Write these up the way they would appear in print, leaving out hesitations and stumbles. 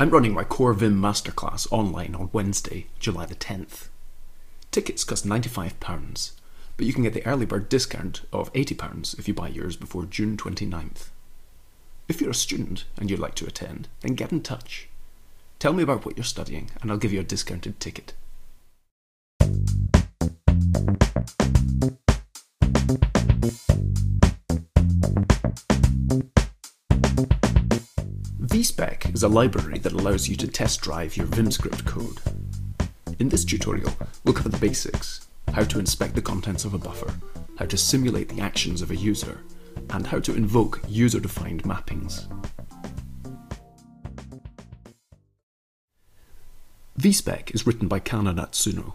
I'm running my Core Vim Masterclass online on Wednesday, July the 10th. Tickets cost £95, but you can get the early bird discount of £80 if you buy yours before June 29th. If you're a student and you'd like to attend, then get in touch. Tell me about what you're studying and I'll give you a discounted ticket. Vspec is a library that allows you to test drive your Vimscript code. In this tutorial, we'll cover the basics: how to inspect the contents of a buffer, how to simulate the actions of a user, and how to invoke user-defined mappings. Vspec is written by Kana Natsuno.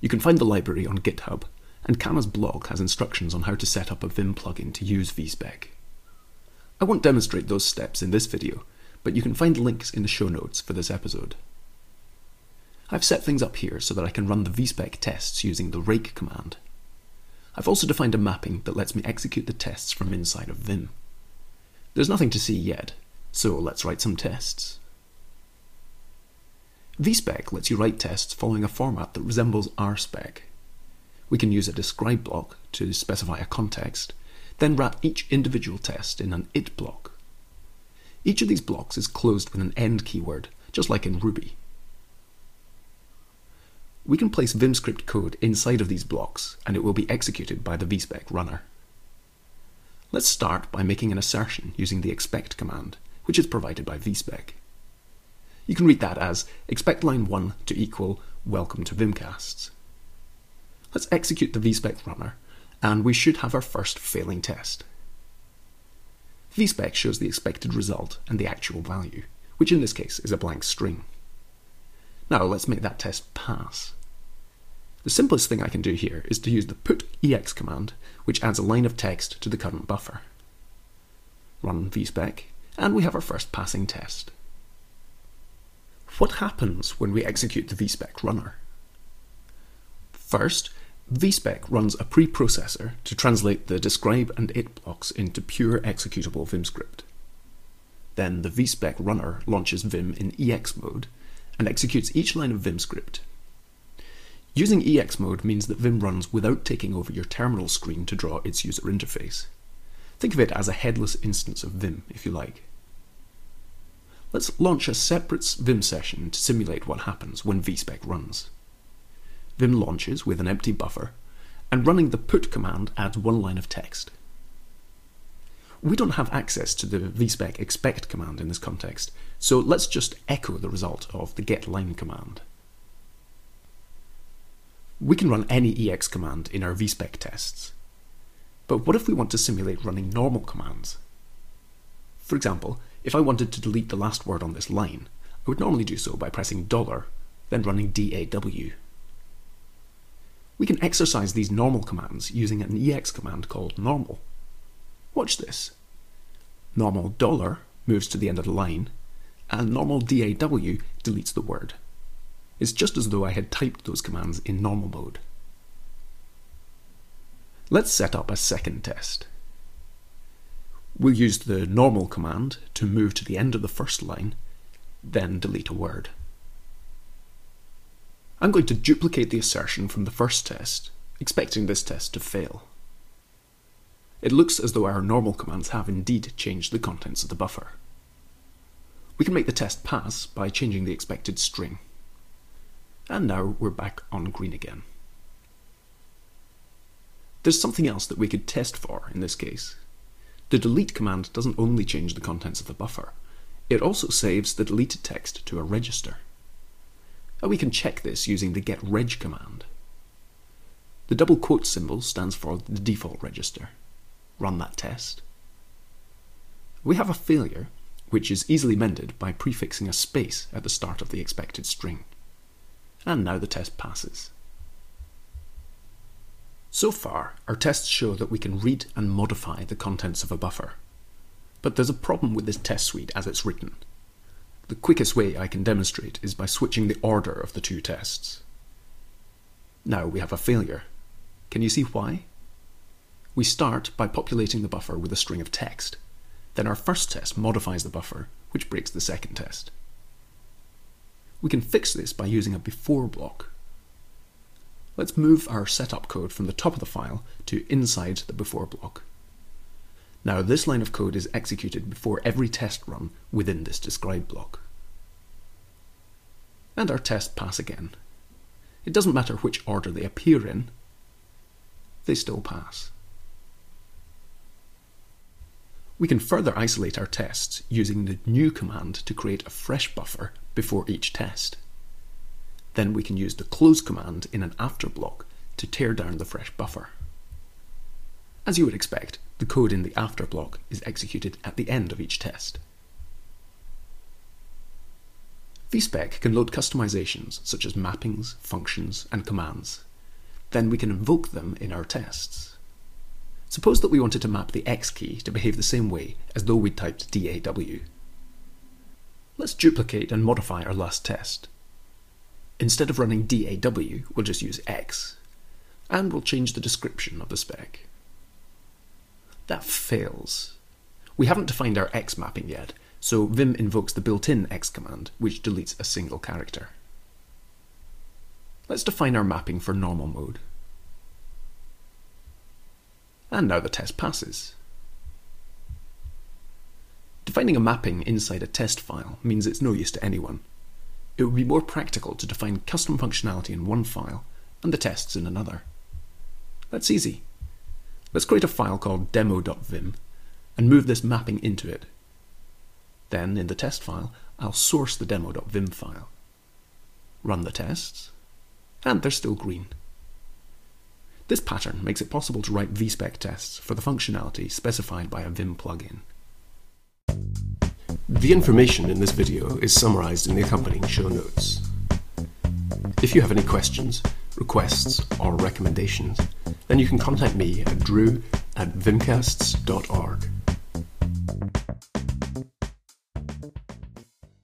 You can find the library on GitHub, and Kana's blog has instructions on how to set up a Vim plugin to use Vspec. I won't demonstrate those steps in this video, but you can find links in the show notes for this episode. I've set things up here so that I can run the Vspec tests using the rake command. I've also defined a mapping that lets me execute the tests from inside of Vim. There's nothing to see yet, so let's write some tests. Vspec lets you write tests following a format that resembles RSpec. We can use a describe block to specify a context, then wrap each individual test in an it block. Each of these blocks is closed with an end keyword, just like in Ruby. We can place Vimscript code inside of these blocks, and it will be executed by the Vspec runner. Let's start by making an assertion using the expect command, which is provided by Vspec. You can read that as expect line 1 to equal welcome to Vimcasts. Let's execute the Vspec runner, and we should have our first failing test. Vspec shows the expected result and the actual value, which in this case is a blank string. Now let's make that test pass. The simplest thing I can do here is to use the put ex command, which adds a line of text to the current buffer. Run Vspec, and we have our first passing test. What happens when we execute the Vspec runner? First, Vspec runs a preprocessor to translate the describe and it blocks into pure executable Vimscript. Then the Vspec runner launches Vim in EX mode and executes each line of Vimscript. Using EX mode means that Vim runs without taking over your terminal screen to draw its user interface. Think of it as a headless instance of Vim, if you like. Let's launch a separate Vim session to simulate what happens when Vspec runs. Vim launches with an empty buffer, and running the put command adds one line of text. We don't have access to the Vspec expect command in this context, so let's just echo the result of the getLine command. We can run any EX command in our Vspec tests. But what if we want to simulate running normal commands? For example, if I wanted to delete the last word on this line, I would normally do so by pressing $, then running DAW. We can exercise these normal commands using an EX command called normal. Watch this. Normal $ moves to the end of the line, and normal DAW deletes the word. It's just as though I had typed those commands in normal mode. Let's set up a second test. We'll use the normal command to move to the end of the first line, then delete a word. I'm going to duplicate the assertion from the first test, expecting this test to fail. It looks as though our normal commands have indeed changed the contents of the buffer. We can make the test pass by changing the expected string. And now we're back on green again. There's something else that we could test for in this case. The delete command doesn't only change the contents of the buffer, it also saves the deleted text to a register. And we can check this using the getreg command. The double quote symbol stands for the default register. Run that test. We have a failure, which is easily mended by prefixing a space at the start of the expected string. And now the test passes. So far, our tests show that we can read and modify the contents of a buffer. But there's a problem with this test suite as it's written. The quickest way I can demonstrate is by switching the order of the two tests. Now we have a failure. Can you see why? We start by populating the buffer with a string of text. Then our first test modifies the buffer, which breaks the second test. We can fix this by using a before block. Let's move our setup code from the top of the file to inside the before block. Now this line of code is executed before every test run within this describe block. And our tests pass again. It doesn't matter which order they appear in, they still pass. We can further isolate our tests using the new command to create a fresh buffer before each test. Then we can use the close command in an after block to tear down the fresh buffer. As you would expect, the code in the after block is executed at the end of each test. Vspec can load customizations such as mappings, functions, and commands. Then we can invoke them in our tests. Suppose that we wanted to map the X key to behave the same way as though we typed DAW. Let's duplicate and modify our last test. Instead of running DAW, we'll just use X, and we'll change the description of the spec. That fails. We haven't defined our X mapping yet, so Vim invokes the built-in X command, which deletes a single character. Let's define our mapping for normal mode. And now the test passes. Defining a mapping inside a test file means it's no use to anyone. It would be more practical to define custom functionality in one file and the tests in another. That's easy. Let's create a file called demo.vim and move this mapping into it. Then in the test file, I'll source the demo.vim file. Run the tests, and they're still green. This pattern makes it possible to write Vspec tests for the functionality specified by a Vim plugin. The information in this video is summarized in the accompanying show notes. If you have any questions, requests, or recommendations, then you can contact me at drew@vimcasts.org.